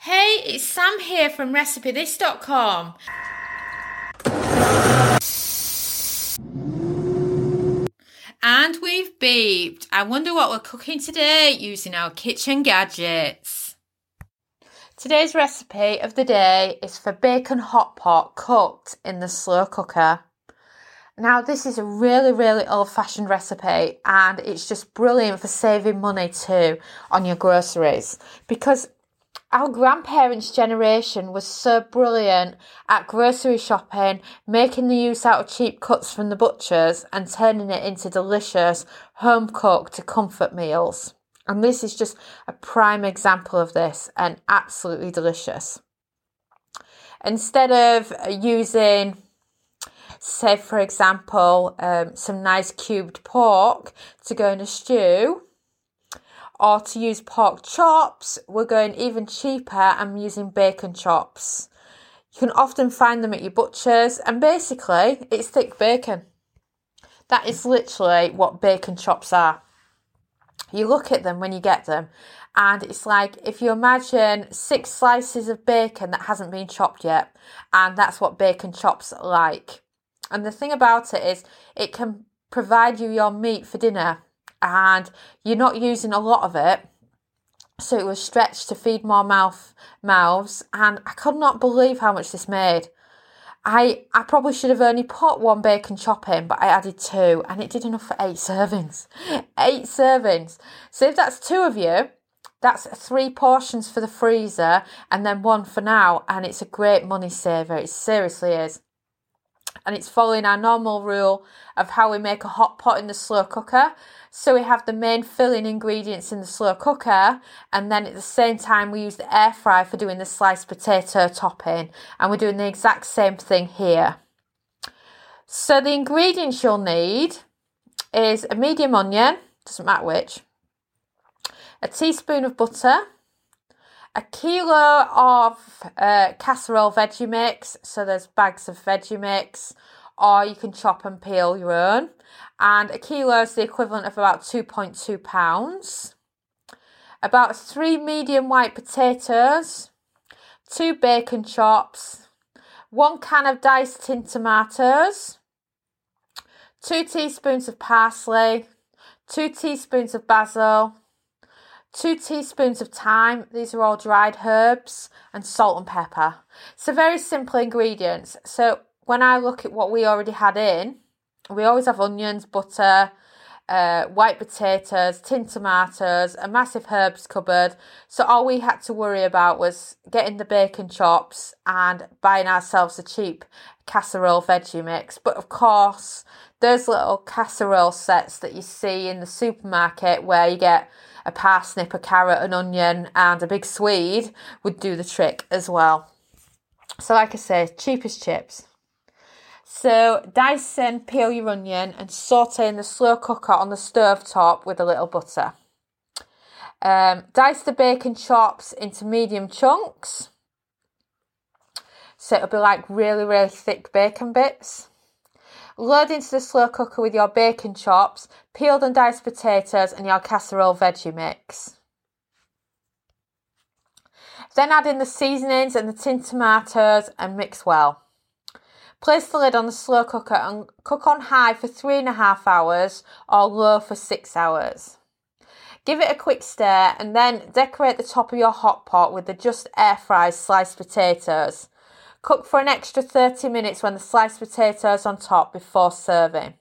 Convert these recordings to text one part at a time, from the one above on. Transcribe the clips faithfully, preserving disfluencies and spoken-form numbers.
Hey, it's Sam here from Recipe This dot com. And we've beeped. I wonder what we're cooking today using our kitchen gadgets. Today's recipe of the day is for bacon hot pot cooked in the slow cooker. Now, this is a really, really old-fashioned recipe, and it's just brilliant for saving money too on your groceries, because our grandparents' generation was so brilliant at grocery shopping, making the use out of cheap cuts from the butchers and turning it into delicious home-cooked comfort meals. And this is just a prime example of this, and absolutely delicious. Instead of using, say, for example, um, some nice cubed pork to go in a stew, or to use pork chops, we're going even cheaper and using bacon chops. You can often find them at your butcher's, and basically it's thick bacon. That is literally what bacon chops are. You look at them when you get them, and it's like if you imagine six slices of bacon that hasn't been chopped yet, and that's what bacon chops are like. And the thing about it is it can provide you your meat for dinner, and you're not using a lot of it, so it was stretched to feed more mouth, mouths, and I could not believe how much this made. I, I probably should have only put one bacon chop in, but I added two, and it did enough for eight servings. Eight servings. So if that's two of you, that's three portions for the freezer, and then one for now, and it's a great money saver. It seriously is. And it's following our normal rule of how we make a hot pot in the slow cooker. So we have the main filling ingredients in the slow cooker, and then at the same time we use the air fryer for doing the sliced potato topping. And we're doing the exact same thing here. So the ingredients you'll need is a medium onion, doesn't matter which, a teaspoon of butter, a kilo of uh, casserole veggie mix, so there's bags of veggie mix, or you can chop and peel your own. And a kilo is the equivalent of about two point two pounds. About three medium white potatoes, two bacon chops, one can of diced tin tomatoes, two teaspoons of parsley, two teaspoons of basil, two teaspoons of thyme, these are all dried herbs, and salt and pepper. So very simple ingredients. So when I look at what we already had in, we always have onions, butter, uh, white potatoes, tin tomatoes, a massive herbs cupboard. So all we had to worry about was getting the bacon chops and buying ourselves a cheap casserole veggie mix. But of course, those little casserole sets that you see in the supermarket where you get a parsnip, a carrot, an onion, and a big swede would do the trick as well. So like I say, cheap as chips. So dice and peel your onion and saute in the slow cooker on the stove top with a little butter. Um, dice the bacon chops into medium chunks. So it'll be like really, really thick bacon bits. Load into the slow cooker with your bacon chops, peeled and diced potatoes, and your casserole veggie mix. Then add in the seasonings and the tin tomatoes and mix well. Place the lid on the slow cooker and cook on high for three and a half hours or low for six hours. Give it a quick stir and then decorate the top of your hot pot with the just air fried sliced potatoes. Cook for an extra thirty minutes when the sliced potatoes on top before serving.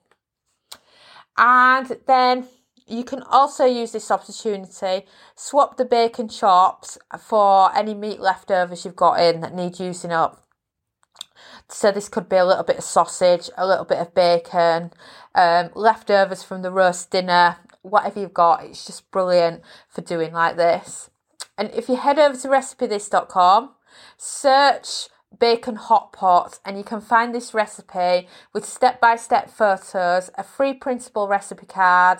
And then you can also use this opportunity, swap the bacon chops for any meat leftovers you've got in that need using up. So this could be a little bit of sausage, a little bit of bacon, um, leftovers from the roast dinner, whatever you've got. It's just brilliant for doing like this. And if you head over to Recipe This dot com, search bacon hot pot, and you can find this recipe with step-by-step photos, a free printable recipe card,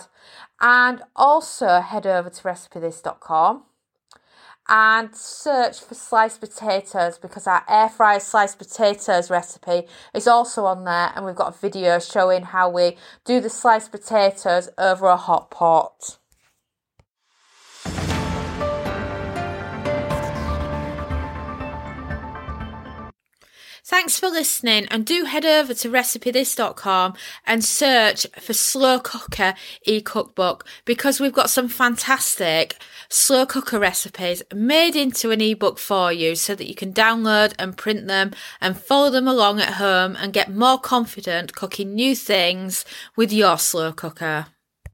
and also head over to Recipe This dot com and search for sliced potatoes, because our air fryer sliced potatoes recipe is also on there, and we've got a video showing how we do the sliced potatoes over a hot pot. Thanks for listening, and do head over to recipe this dot com and search for Slow Cooker e-cookbook, because we've got some fantastic slow cooker recipes made into an ebook for you so that you can download and print them and follow them along at home and get more confident cooking new things with your slow cooker.